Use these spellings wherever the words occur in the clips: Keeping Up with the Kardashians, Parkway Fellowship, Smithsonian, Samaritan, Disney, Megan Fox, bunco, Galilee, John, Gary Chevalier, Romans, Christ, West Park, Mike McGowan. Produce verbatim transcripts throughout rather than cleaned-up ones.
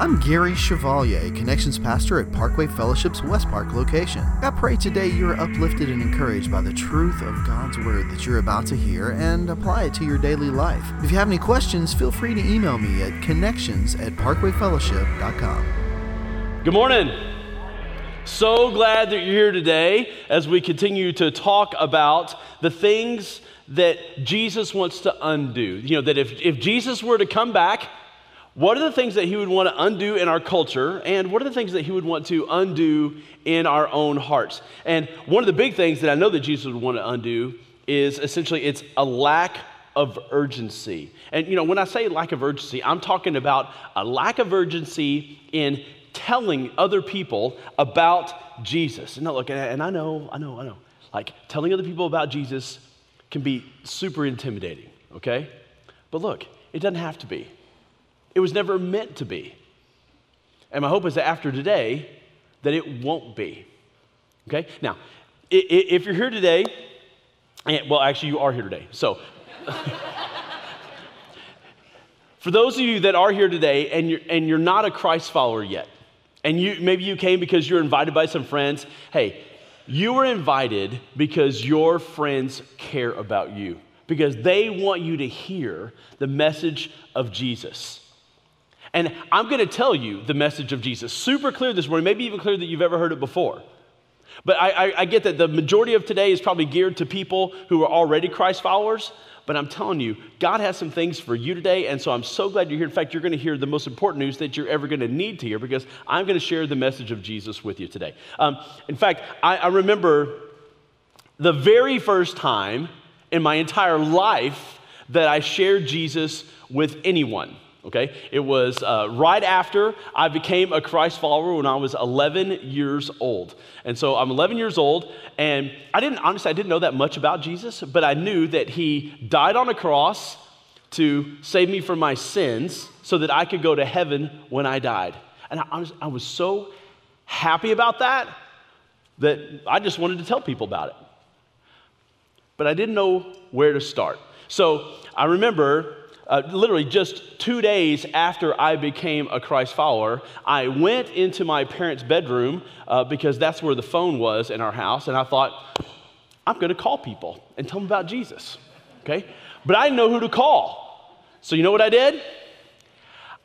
I'm Gary Chevalier, Connections Pastor at Parkway Fellowship's West Park location. I pray today you're uplifted and encouraged by the truth of God's Word that you're about to hear and apply it to your daily life. If you have any questions, feel free to email me at connections at parkway fellowship dot com. Good morning. So glad that you're here today as we continue to talk about the things that Jesus wants to undo. You know, that if, if Jesus were to come back, what are the things that he would want to undo in our culture, and what are the things that he would want to undo in our own hearts? And one of the big things that I know that Jesus would want to undo is essentially it's a lack of urgency. And, you know, when I say lack of urgency, I'm talking about a lack of urgency in telling other people about Jesus. And look, and I know, I know, I know, like telling other people about Jesus can be super intimidating, okay? But look, it doesn't have to be. It was never meant to be. And my hope is that after today, that it won't be, okay? Now, if you're here today, well, actually, you are here today, so... For those of you that are here today and you're, and you're not a Christ follower yet, and you maybe you came because you're invited by some friends, hey, you were invited because your friends care about you, because they want you to hear the message of Jesus. And I'm going to tell you the message of Jesus, super clear this morning, maybe even clearer than you've ever heard it before. But I, I, I get that the majority of today is probably geared to people who are already Christ followers, but I'm telling you, God has some things for you today, and so I'm so glad you're here. In fact, you're going to hear the most important news that you're ever going to need to hear, because I'm going to share the message of Jesus with you today. Um, in fact, I, I remember the very first time in my entire life that I shared Jesus with anyone, okay? It was uh, right after I became a Christ follower when I was eleven years old. And so I'm eleven years old, and I didn't, honestly, I didn't know that much about Jesus, but I knew that he died on a cross to save me from my sins so that I could go to heaven when I died. And I, honestly, I was so happy about that that I just wanted to tell people about it. But I didn't know where to start. So I remember uh, literally just two days after I became a Christ follower, I went into my parents' bedroom uh, because that's where the phone was in our house, and I thought, I'm gonna call people and tell them about Jesus, okay? But I didn't know who to call. So you know what I did?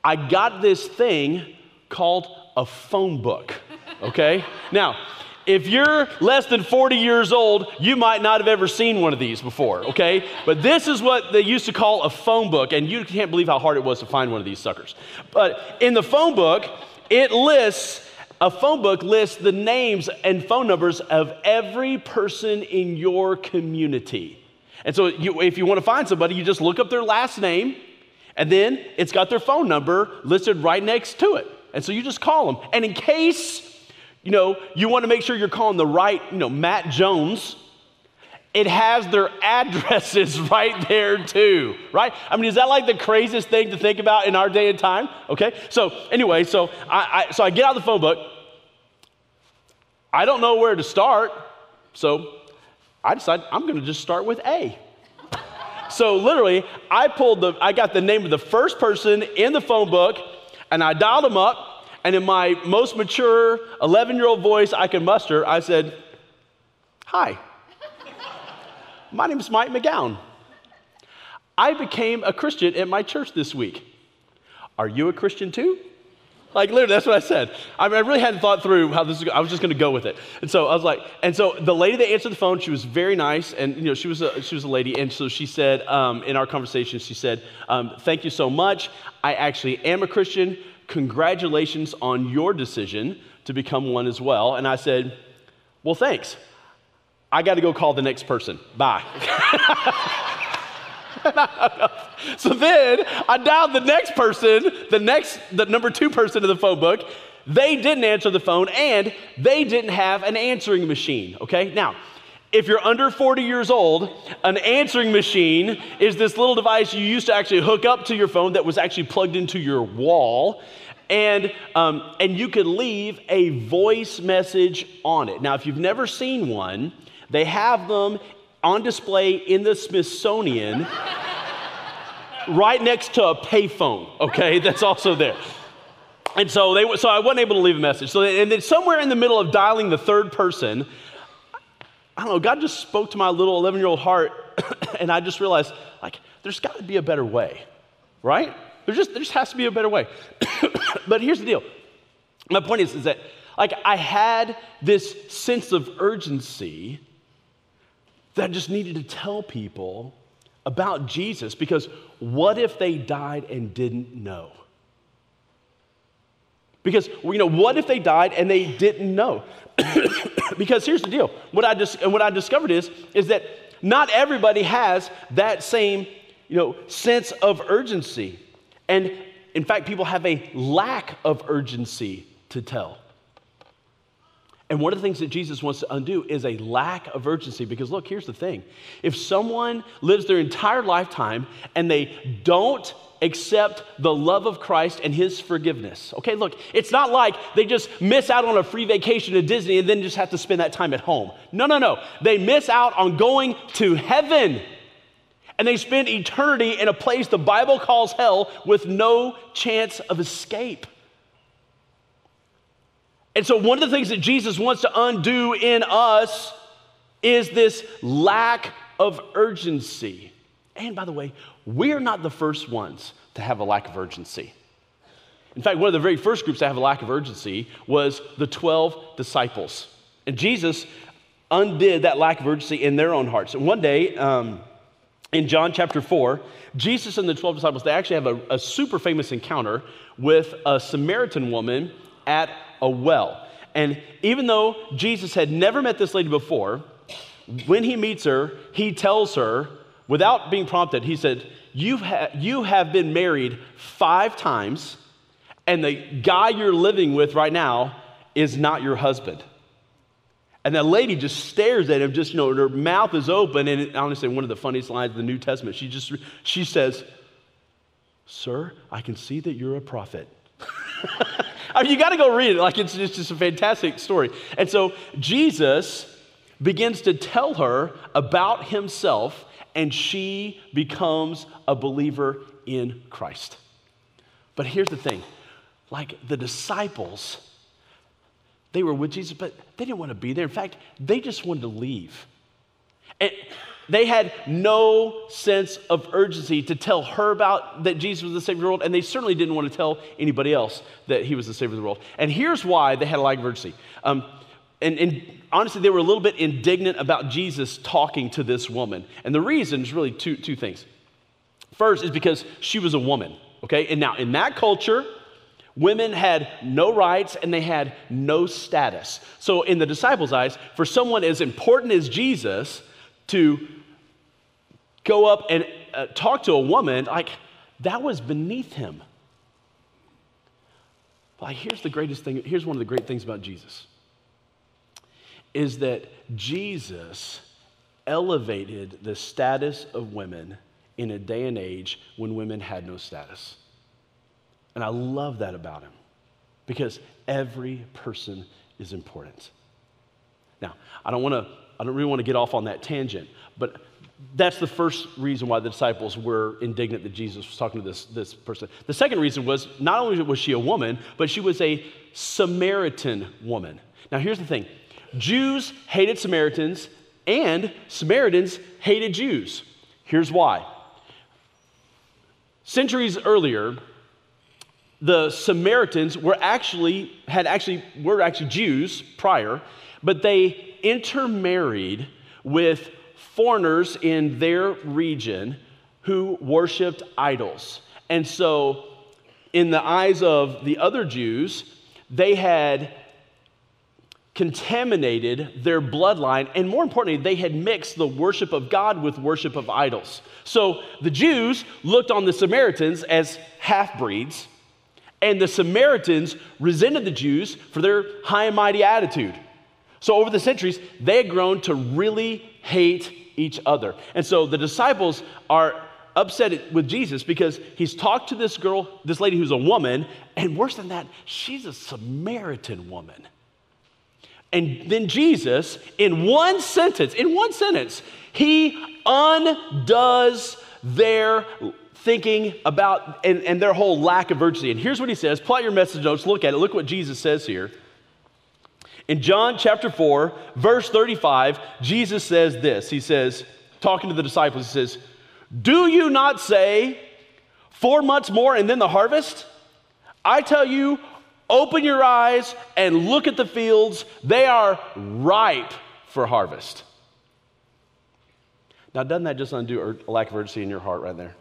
I got this thing called a phone book, okay? Now, if you're less than forty years old, you might not have ever seen one of these before, okay? But this is what they used to call a phone book, and you can't believe how hard it was to find one of these suckers. But in the phone book, it lists, a phone book lists the names and phone numbers of every person in your community. And so you, if you want to find somebody, you just look up their last name, and then it's got their phone number listed right next to it. And so you just call them. And in case... You know, you want to make sure you're calling the right, you know, Matt Jones. It has their addresses right there too, right? I mean, is that like the craziest thing to think about in our day and time? Okay, so anyway, so I, I so I get out the phone book. I don't know where to start, so I decide I'm going to just start with A. So literally, I pulled the, I got the name of the first person in the phone book, and I dialed them up. And in my most mature eleven-year-old voice I could muster, I said, "Hi, my name is Mike McGowan. I became a Christian at my church this week. Are you a Christian too?" Like literally, that's what I said. I mean, I really hadn't thought through how this was, I was just gonna go with it. And so I was like, and so the lady that answered the phone, she was very nice, and you know, she was a, she was a lady, and so she said, um, in our conversation, she said, um, "Thank you so much. I actually am a Christian. Congratulations on your decision to become one as well." And I said, "Well, thanks. I got to go call the next person. Bye." So then I dialed the next person, the next, the number two person in the phone book. They didn't answer the phone, and they didn't have an answering machine, okay? Now, if you're under forty years old, an answering machine is this little device you used to actually hook up to your phone that was actually plugged into your wall, and um, and you could leave a voice message on it. Now, if you've never seen one, they have them on display in the Smithsonian right next to a payphone, okay? That's also there. And so they, so I wasn't able to leave a message. So they, and then somewhere in the middle of dialing the third person, I don't know, God just spoke to my little eleven-year-old heart, and I just realized, like, there's got to be a better way, right? There just, there just has to be a better way. But here's the deal. My point is, is that, like, I had this sense of urgency that I just needed to tell people about Jesus, because what if they died and didn't know? Because, you know, what if they died and they didn't know? Because here's the deal. What I dis- what I discovered is, is that not everybody has that same, you know, sense of urgency. And in fact, people have a lack of urgency to tell. And one of the things that Jesus wants to undo is a lack of urgency. Because look, here's the thing. If someone lives their entire lifetime and they don't accept the love of Christ and his forgiveness. Okay, look, it's not like they just miss out on a free vacation to Disney and then just have to spend that time at home. No, no, no. They miss out on going to heaven. And they spend eternity in a place the Bible calls hell with no chance of escape. And so one of the things that Jesus wants to undo in us is this lack of urgency. And by the way, we are not the first ones to have a lack of urgency. In fact, one of the very first groups to have a lack of urgency was the twelve disciples. And Jesus undid that lack of urgency in their own hearts. And one day, um, in John chapter four, Jesus and the twelve disciples, they actually have a, a super famous encounter with a Samaritan woman at a well. And even though Jesus had never met this lady before, when he meets her, he tells her, without being prompted, he said, you, ha- you have been married five times, and the guy you're living with right now is not your husband. And that lady just stares at him, just, you know, her mouth is open, and it, honestly, one of the funniest lines of the New Testament, she just, she says, "Sir, I can see that you're a prophet." I mean, you got to go read it. Like, it's, it's just a fantastic story. And so Jesus begins to tell her about himself, and she becomes a believer in Christ. But here's the thing. Like, the disciples, they were with Jesus, but they didn't want to be there. In fact, they just wanted to leave. And they had no sense of urgency to tell her about that Jesus was the Savior of the world, and they certainly didn't want to tell anybody else that he was the Savior of the world. And here's why they had a lack of urgency. Um, And, and honestly, they were a little bit indignant about Jesus talking to this woman. And the reason is really two, two things. First is because she was a woman, okay? And now in that culture, women had no rights and they had no status. So in the disciples' eyes, for someone as important as Jesus to go up and uh, talk to a woman, like, that was beneath him. Like, here's the greatest thing. Here's one of the great things about Jesus. Is that Jesus elevated the status of women in a day and age when women had no status. And I love that about him, because every person is important. Now, I don't want to, I don't really want to get off on that tangent, but that's the first reason why the disciples were indignant that Jesus was talking to this, this person. The second reason was, not only was she a woman, but she was a Samaritan woman. Now, here's the thing. Jews hated Samaritans, and Samaritans hated Jews. Here's why. Centuries earlier, the Samaritans were actually had actually were actually Jews prior, but they intermarried with foreigners in their region who worshipped idols. And so, in the eyes of the other Jews, they had contaminated their bloodline, and more importantly, they had mixed the worship of God with worship of idols. So the Jews looked on the Samaritans as half-breeds, and the Samaritans resented the Jews for their high and mighty attitude. So over the centuries, they had grown to really hate each other. And so the disciples are upset with Jesus because he's talked to this girl, this lady who's a woman, and worse than that, she's a Samaritan woman. And then Jesus, in one sentence, in one sentence, he undoes their thinking about and, and their whole lack of urgency. And here's what he says. Plot your message notes. Look at it. Look what Jesus says here. In John chapter four, verse thirty-five, Jesus says this. He says, talking to the disciples, he says, "Do you not say, four months more and then the harvest? I tell you, open your eyes and look at the fields. They are ripe for harvest." Now, doesn't that just undo a lack of urgency in your heart right there?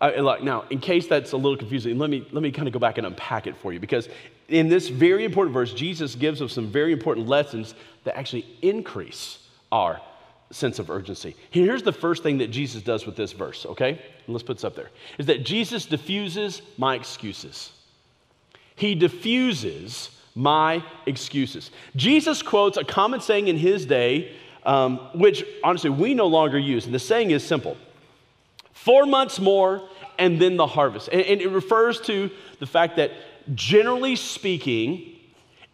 I, look, now, in case that's a little confusing, let me, let me kind of go back and unpack it for you, because in this very important verse, Jesus gives us some very important lessons that actually increase our sense of urgency. Here's the first thing that Jesus does with this verse, okay? And let's put this up there, is that Jesus diffuses my excuses. He diffuses my excuses. Jesus quotes a common saying in his day, um, which honestly we no longer use, and the saying is simple. Four months more, and then the harvest. And, and it refers to the fact that, generally speaking,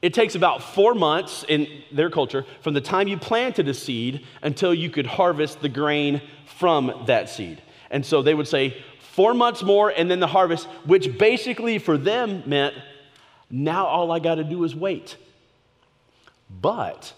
it takes about four months in their culture from the time you planted a seed until you could harvest the grain from that seed. And so they would say, four months more, and then the harvest, which basically for them meant, now all I got to do is wait. But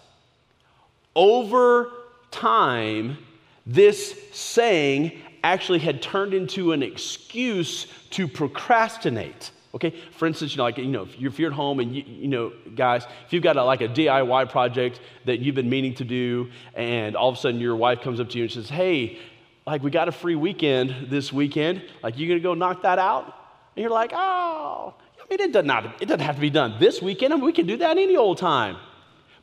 over time, this saying actually had turned into an excuse to procrastinate. Okay, for instance, you know, like, you know, if you're, if you're at home and you, you know, guys, if you've got a, like a D I Y project that you've been meaning to do, and all of a sudden your wife comes up to you and says, "Hey, like we got a free weekend this weekend. Like, you gonna go knock that out?" And you're like, "Oh, I mean, it does not. It doesn't have to be done this weekend. I mean, we can do that any old time."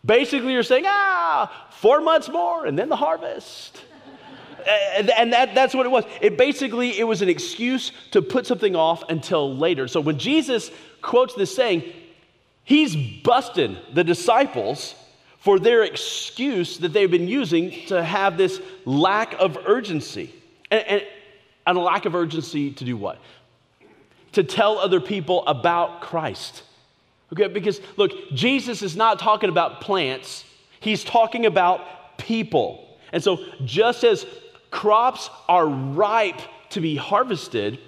Basically, you're saying, "Ah, four months more, and then the harvest." And that, that's what it was. It basically, it was an excuse to put something off until later. So when Jesus quotes this saying, he's busting the disciples for their excuse that they've been using to have this lack of urgency. And, and, and a lack of urgency to do what? To tell other people about Christ. Okay, because look, Jesus is not talking about plants. He's talking about people. And so just as crops are ripe to be harvested,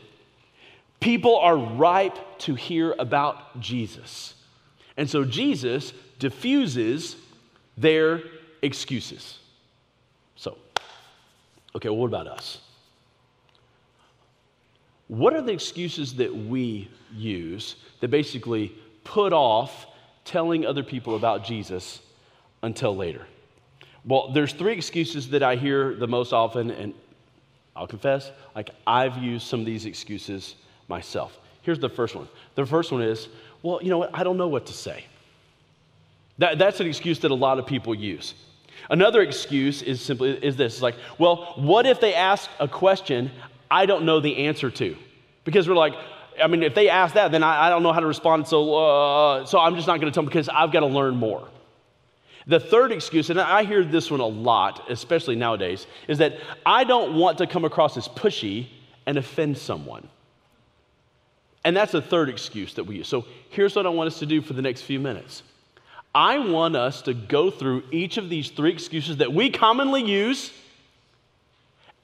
people are ripe to hear about Jesus. And so Jesus diffuses their excuses. So, okay, well, what about us? What are the excuses that we use that basically put off telling other people about Jesus until later? Well, there's three excuses that I hear the most often, and I'll confess, like, I've used some of these excuses myself. Here's the first one. The first one is, well, you know what? I don't know what to say. That, that's an excuse that a lot of people use. Another excuse is simply is this. It's like, well, what if they ask a question I don't know the answer to? Because we're like, I mean, if they ask that, then I, I don't know how to respond, so, uh, so I'm just not going to tell them because I've got to learn more. The third excuse, and I hear this one a lot, especially nowadays, is that I don't want to come across as pushy and offend someone. And that's the third excuse that we use. So here's what I want us to do for the next few minutes. I want us to go through each of these three excuses that we commonly use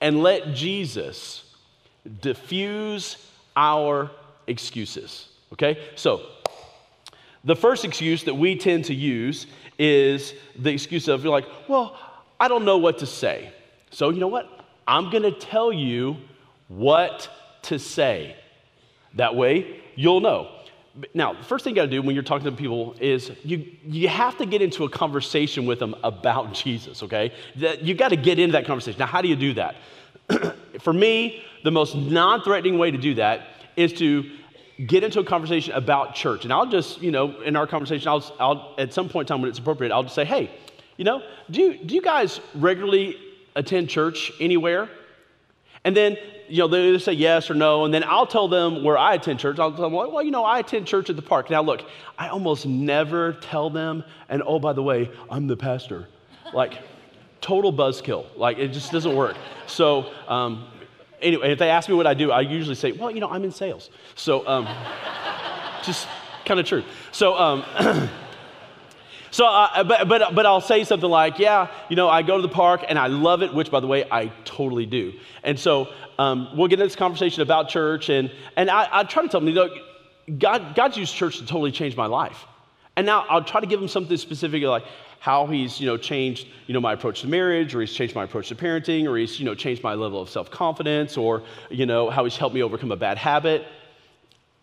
and let Jesus diffuse our excuses, okay? So the first excuse that we tend to use is the excuse of, you're like, well, I don't know what to say. So you know what? I'm going to tell you what to say. That way, you'll know. Now, the first thing you got to do when you're talking to people is you, you have to get into a conversation with them about Jesus, okay? That, you got to get into that conversation. Now, how do you do that? For me, the most non-threatening way to do that is to get into a conversation about church. And I'll just, you know, in our conversation, I'll, I'll at some point in time when it's appropriate, I'll just say, hey, you know, do you, do you guys regularly attend church anywhere? And then, you know, they say yes or no. And then I'll tell them where I attend church. I'll tell them, well, you know, I attend church at the park. Now, look, I almost never tell them, and oh, by the way, I'm the pastor. Like, total buzzkill. Like, it just doesn't work. So, um, Anyway, if they ask me what I do, I usually say, well, you know, I'm in sales. So, um, just kind of true. So, um, So, uh, but, but, but I'll say something like, yeah, you know, I go to the park and I love it, which, by the way, I totally do. And so um, we'll get into this conversation about church, and, and I, I try to tell them, you know, God, God's used church to totally change my life. And now I'll try to give them something specific, like how he's, you know, changed, you know, my approach to marriage, or he's changed my approach to parenting, or he's, you know, changed my level of self-confidence, or, you know, how he's helped me overcome a bad habit.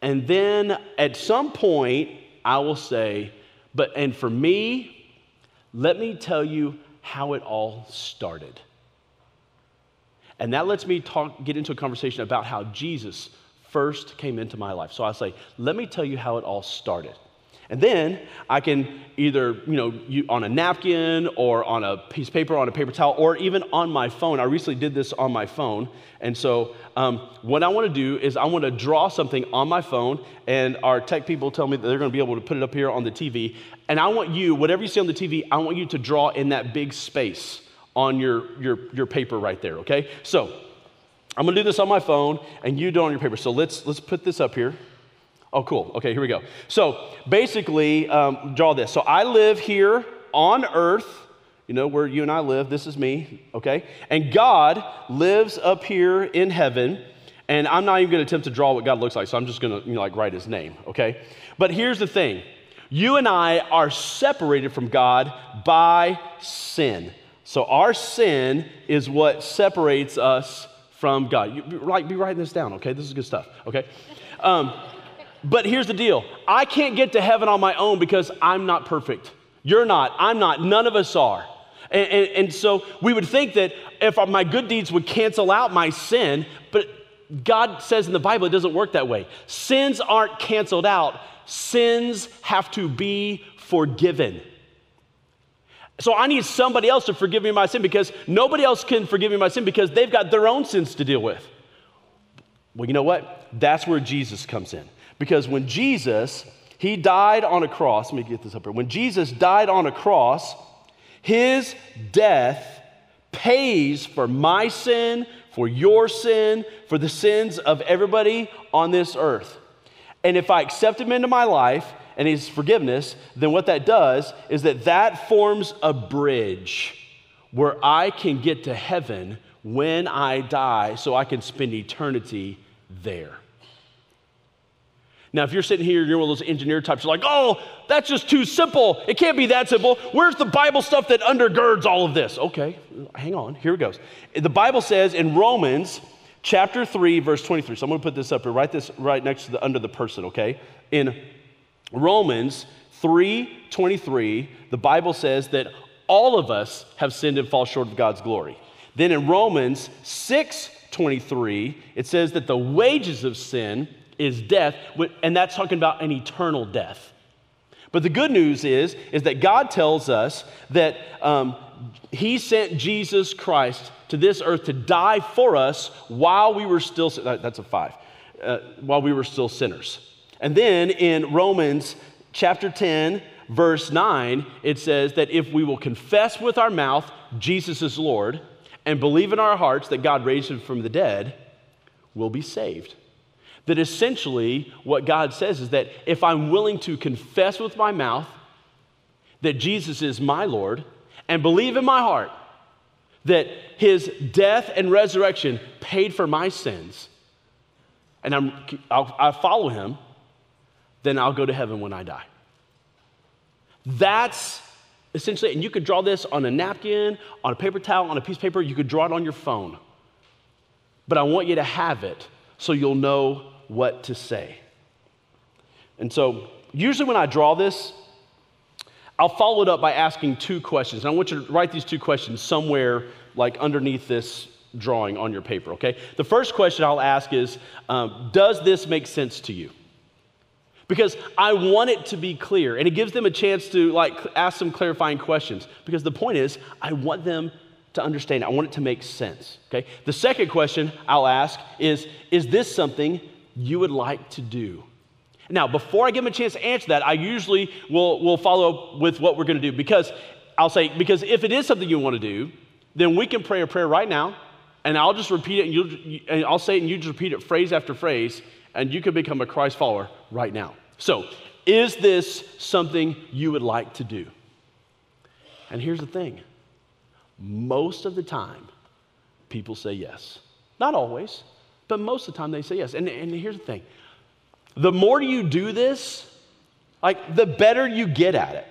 And then at some point I will say, but, and for me, let me tell you how it all started. And that lets me talk, get into a conversation about how Jesus first came into my life. So I say, let me tell you how it all started. And then I can either, you know, you, on a napkin or on a piece of paper, on a paper towel, or even on my phone. I recently did this on my phone. And so um, what I want to do is I want to draw something on my phone, and our tech people tell me that they're going to be able to put it up here on the T V. And I want you, whatever you see on the T V, I want you to draw in that big space on your, your, your paper right there, okay? So I'm going to do this on my phone, and you do it on your paper. So let's, let's put this up here. Oh, cool. Okay, here we go. So basically, um, draw this. So I live here on earth, you know, where you and I live. This is me, okay? And God lives up here in heaven. And I'm not even going to attempt to draw what God looks like, so I'm just going to, you know, like write his name, okay? But here's the thing. You and I are separated from God by sin. So our sin is what separates us from God. You, like, be writing this down, okay? This is good stuff, okay? Um, But here's the deal. I can't get to heaven on my own because I'm not perfect. You're not. I'm not. None of us are. And, and, and so we would think that if my good deeds would cancel out my sin, but God says in the Bible it doesn't work that way. Sins aren't canceled out. Sins have to be forgiven. So I need somebody else to forgive me my sin, because nobody else can forgive me my sin because they've got their own sins to deal with. Well, you know what? That's where Jesus comes in. Because when Jesus, he died on a cross, let me get this up here. When Jesus died on a cross, his death pays for my sin, for your sin, for the sins of everybody on this earth. And if I accept him into my life and his forgiveness, then what that does is that that forms a bridge where I can get to heaven when I die, so I can spend eternity there. Now, if you're sitting here, you're one of those engineer types, you're like, oh, that's just too simple. It can't be that simple. Where's the Bible stuff that undergirds all of this? Okay, hang on. Here it goes. The Bible says in Romans chapter three, verse twenty-three. So I'm going to put this up here. Write this right next to the under the person, okay? In Romans three twenty-three, the Bible says that all of us have sinned and fall short of God's glory. Then in Romans six twenty-three, it says that the wages of sin is death, and that's talking about an eternal death. But the good news is, is that God tells us that um, he sent Jesus Christ to this earth to die for us while we were still, that's a five, uh, while we were still sinners. And then in Romans chapter ten, verse nine, it says that if we will confess with our mouth Jesus is Lord and believe in our hearts that God raised him from the dead, we'll be saved. That essentially what God says is that if I'm willing to confess with my mouth that Jesus is my Lord and believe in my heart that his death and resurrection paid for my sins, and I'm, I'll, I follow him, then I'll go to heaven when I die. That's essentially, and you could draw this on a napkin, on a paper towel, on a piece of paper. You could draw it on your phone. But I want you to have it so you'll know what to say. And so usually when I draw this, I'll follow it up by asking two questions. And I want you to write these two questions somewhere like underneath this drawing on your paper, okay? The first question I'll ask is, um, does this make sense to you? Because I want it to be clear, and it gives them a chance to like ask some clarifying questions, because the point is I want them to understand. I want it to make sense, okay? The second question I'll ask is, is this something you would like to do? Now, before I give them a chance to answer that, I usually will, will follow up with what we're going to do, because I'll say, because if it is something you want to do, then we can pray a prayer right now, and I'll just repeat it, and, you'll, and I'll say it, and you just repeat it phrase after phrase, and you can become a Christ follower right now. So, is this something you would like to do? And here's the thing. Most of the time, people say yes. Not always, but most of the time they say yes. And, and here's the thing. The more you do this, like, the better you get at it.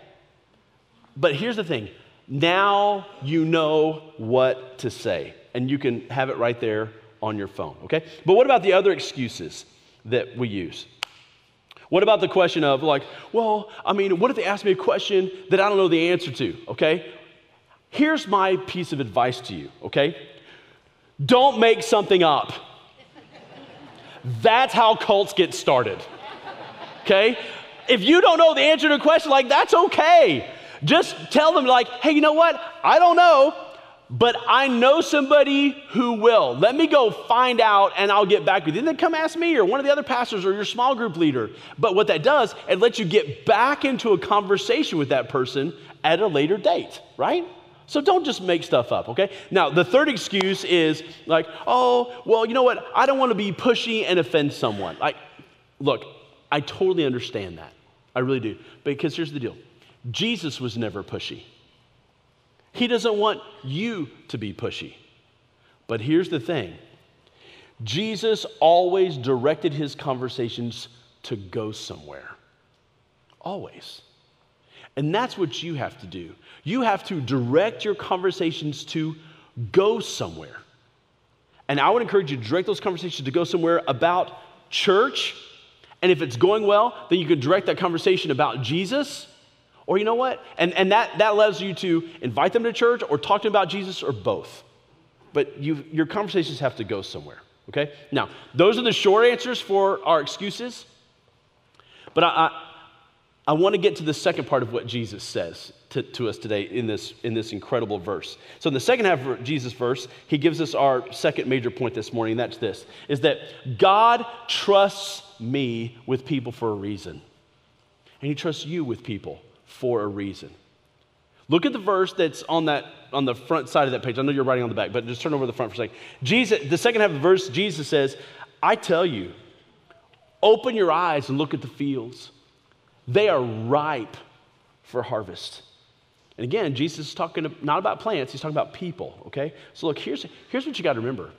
But here's the thing. Now you know what to say. And you can have it right there on your phone, okay? But what about the other excuses that we use? What about the question of, like, well, I mean, what if they ask me a question that I don't know the answer to, okay? Here's my piece of advice to you, okay? Don't make something up. That's how cults get started, okay? If you don't know the answer to a question, like, that's okay. Just tell them, like, hey, you know what? I don't know, but I know somebody who will. Let me go find out, and I'll get back with you. And then come ask me or one of the other pastors or your small group leader. But what that does, it lets you get back into a conversation with that person at a later date, right? So don't just make stuff up, okay? Now, the third excuse is, like, oh, well, you know what? I don't want to be pushy and offend someone. Like, look, I totally understand that. I really do. Because here's the deal. Jesus was never pushy. He doesn't want you to be pushy. But here's the thing. Jesus always directed his conversations to go somewhere. Always. And that's what you have to do. You have to direct your conversations to go somewhere. And I would encourage you to direct those conversations to go somewhere about church. And if it's going well, then you can direct that conversation about Jesus. Or you know what? And, and that, that allows you to invite them to church or talk to them about Jesus or both. But you, your conversations have to go somewhere, okay? Now, those are the short answers for our excuses. But I, I, I want to get to the second part of what Jesus says to, to us today in this, in this incredible verse. So in the second half of Jesus' verse, he gives us our second major point this morning, and that's this, is that God trusts me with people for a reason. And he trusts you with people for a reason. Look at the verse that's on that on the front side of that page. I know you're writing on the back, but just turn over to the front for a second. Jesus, the second half of the verse, Jesus says, I tell you, open your eyes and look at the fields. They are ripe for harvest. And again, Jesus is talking not about plants, he's talking about people, okay? So look, here's, here's what you got to remember.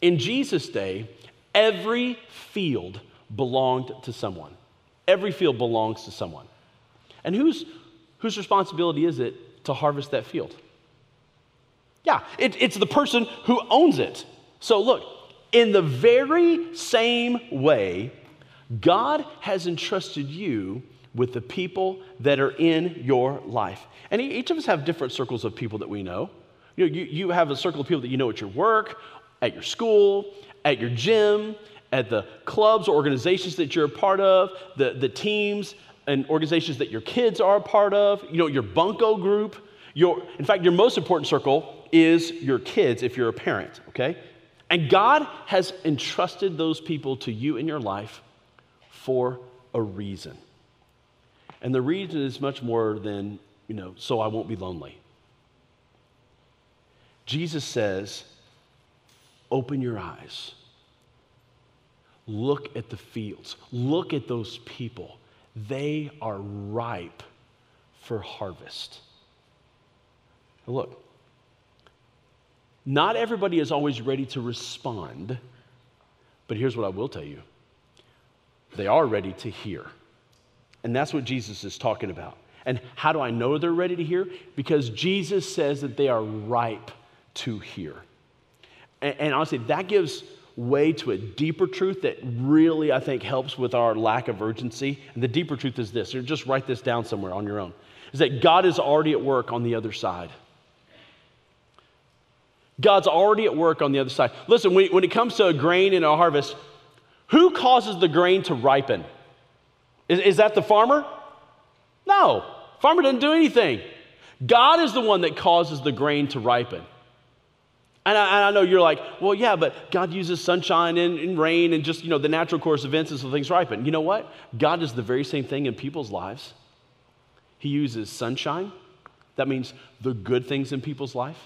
In Jesus' day, every field belonged to someone. Every field belongs to someone. And whose, whose responsibility is it to harvest that field? Yeah, it, it's the person who owns it. So look, in the very same way, God has entrusted you with the people that are in your life. And each of us have different circles of people that we know. You know, you, you have a circle of people that you know at your work, at your school, at your gym, at the clubs or organizations that you're a part of, the, the teams and organizations that your kids are a part of, you know, your bunco group. Your, in fact, your most important circle is your kids if you're a parent, okay? And God has entrusted those people to you in your life for a reason. And the reason is much more than, you know, so I won't be lonely. Jesus says, open your eyes. Look at the fields. Look at those people. They are ripe for harvest. Look, not everybody is always ready to respond, but here's what I will tell you. They are ready to hear. And that's what Jesus is talking about. And how do I know they're ready to hear? Because Jesus says that they are ripe to hear. And, and honestly, that gives way to a deeper truth that really, I think, helps with our lack of urgency. And the deeper truth is this. Just write this down somewhere on your own. Is that God is already at work on the other side. God's already at work on the other side. Listen, when, when it comes to a grain and a harvest, who causes the grain to ripen? Is, is that the farmer? No. Farmer doesn't do anything. God is the one that causes the grain to ripen. And I, and I know you're like, well, yeah, but God uses sunshine and, and rain and just, you know, the natural course of events and so things ripen. You know what? God does the very same thing in people's lives. He uses sunshine. That means the good things in people's life.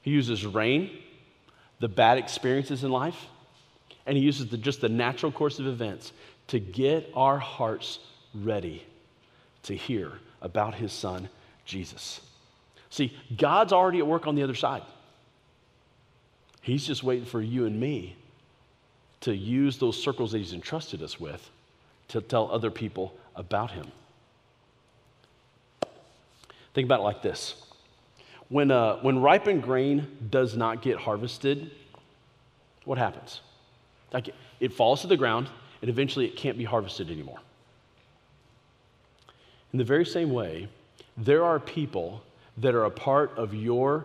He uses rain, the bad experiences in life. And he uses the, just the natural course of events to get our hearts ready to hear about his son, Jesus. See, God's already at work on the other side. He's just waiting for you and me to use those circles that he's entrusted us with to tell other people about him. Think about it like this. When, uh, when ripened grain does not get harvested, what happens? Like it falls to the ground, and eventually it can't be harvested anymore. In the very same way, there are people that are a part of your,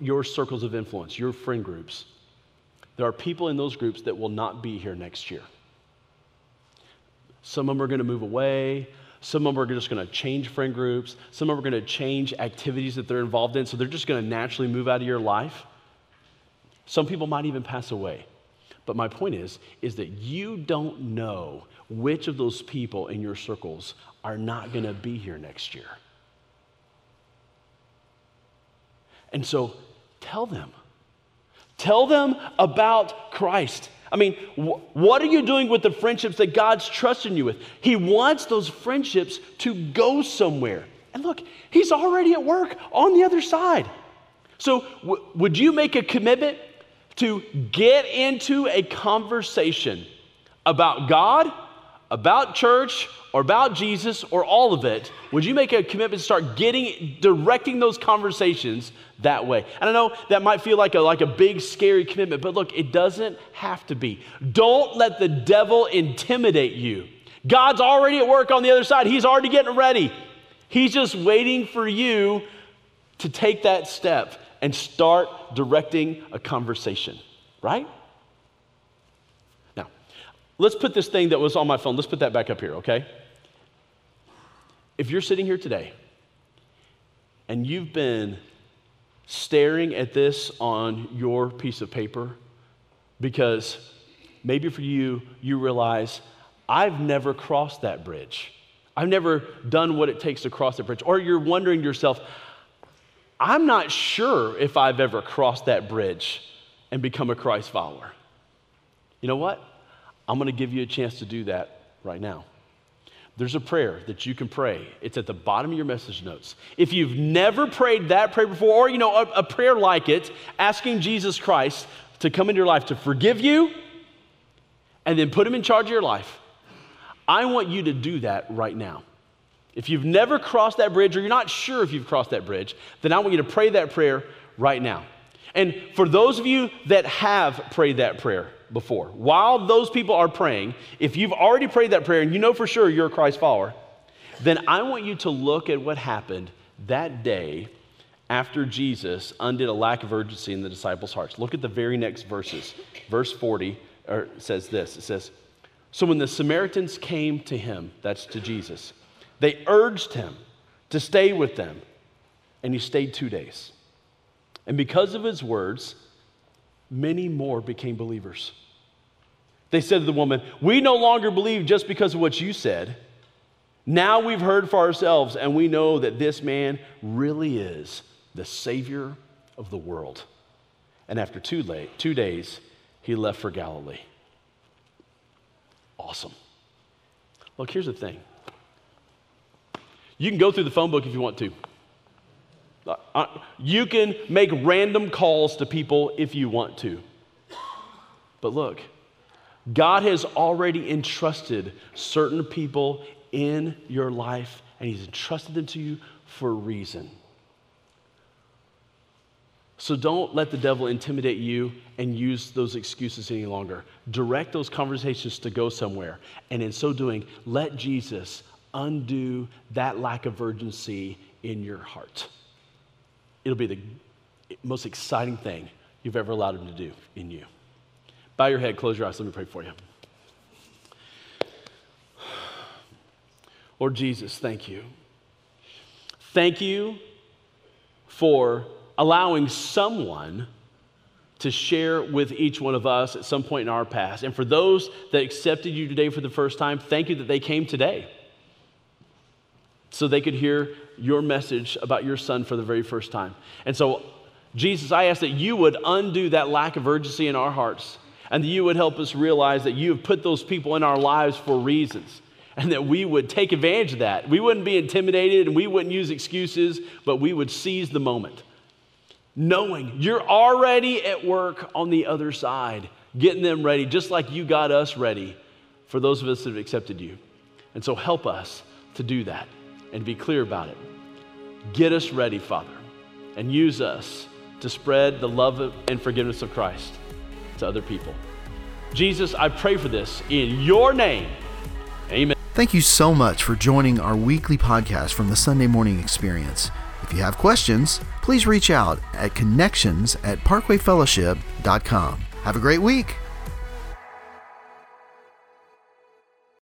your circles of influence, your friend groups. There are people in those groups that will not be here next year. Some of them are going to move away. Some of them are just going to change friend groups. Some of them are going to change activities that they're involved in, so they're just going to naturally move out of your life. Some people might even pass away. But my point is, is that you don't know which of those people in your circles are not going to be here next year. And so tell them. Tell them about Christ. I mean, wh- what are you doing with the friendships that God's trusting you with? He wants those friendships to go somewhere. And look, he's already at work on the other side. So w- would you make a commitment to get into a conversation about God, about church, or about Jesus, or all of it? Would you make a commitment to start getting, directing those conversations that way? And I know that might feel like a, like a big, scary commitment, but look, it doesn't have to be. Don't let the devil intimidate you. God's already at work on the other side. He's already getting ready. He's just waiting for you to take that step and start directing a conversation, right? Now, let's put this thing that was on my phone, let's put that back up here, okay? If you're sitting here today and you've been staring at this on your piece of paper because maybe for you, you realize, I've never crossed that bridge. I've never done what it takes to cross that bridge. Or you're wondering to yourself, I'm not sure if I've ever crossed that bridge and become a Christ follower. You know what? I'm going to give you a chance to do that right now. There's a prayer that you can pray. It's at the bottom of your message notes. If you've never prayed that prayer before, or you know, a, a prayer like it, asking Jesus Christ to come into your life to forgive you and then put him in charge of your life, I want you to do that right now. If you've never crossed that bridge, or you're not sure if you've crossed that bridge, then I want you to pray that prayer right now. And for those of you that have prayed that prayer before, while those people are praying, if you've already prayed that prayer and you know for sure you're a Christ follower, then I want you to look at what happened that day after Jesus undid a lack of urgency in the disciples' hearts. Look at the very next verses. Verse forty or says this. It says, so when the Samaritans came to him, that's to Jesus, they urged him to stay with them, and he stayed two days. And because of his words, many more became believers. They said to the woman, we no longer believe just because of what you said. Now we've heard for ourselves, and we know that this man really is the Savior of the world. And after two, late, two days, he left for Galilee. Awesome. Look, here's the thing. You can go through the phone book if you want to. You can make random calls to people if you want to. But look, God has already entrusted certain people in your life, and he's entrusted them to you for a reason. So don't let the devil intimidate you and use those excuses any longer. Direct those conversations to go somewhere, and in so doing, let Jesus undo that lack of urgency in your heart. It'll be the most exciting thing you've ever allowed him to do in you. Bow your head, close your eyes, let me pray for you. Lord Jesus, thank you. Thank you for allowing someone to share with each one of us at some point in our past. And for those that accepted you today for the first time, thank you that they came today, so they could hear your message about your son for the very first time. And so, Jesus, I ask that you would undo that lack of urgency in our hearts, and that you would help us realize that you have put those people in our lives for reasons, and that we would take advantage of that. We wouldn't be intimidated, and we wouldn't use excuses, but we would seize the moment, knowing you're already at work on the other side, getting them ready, just like you got us ready for those of us that have accepted you. And so help us to do that and be clear about it. Get us ready, Father, and use us to spread the love and forgiveness of Christ to other people. Jesus, I pray for this in your name. Amen. Thank you so much for joining our weekly podcast from the Sunday Morning Experience. If you have questions, please reach out at connections at parkway fellowship dot com. Have a great week.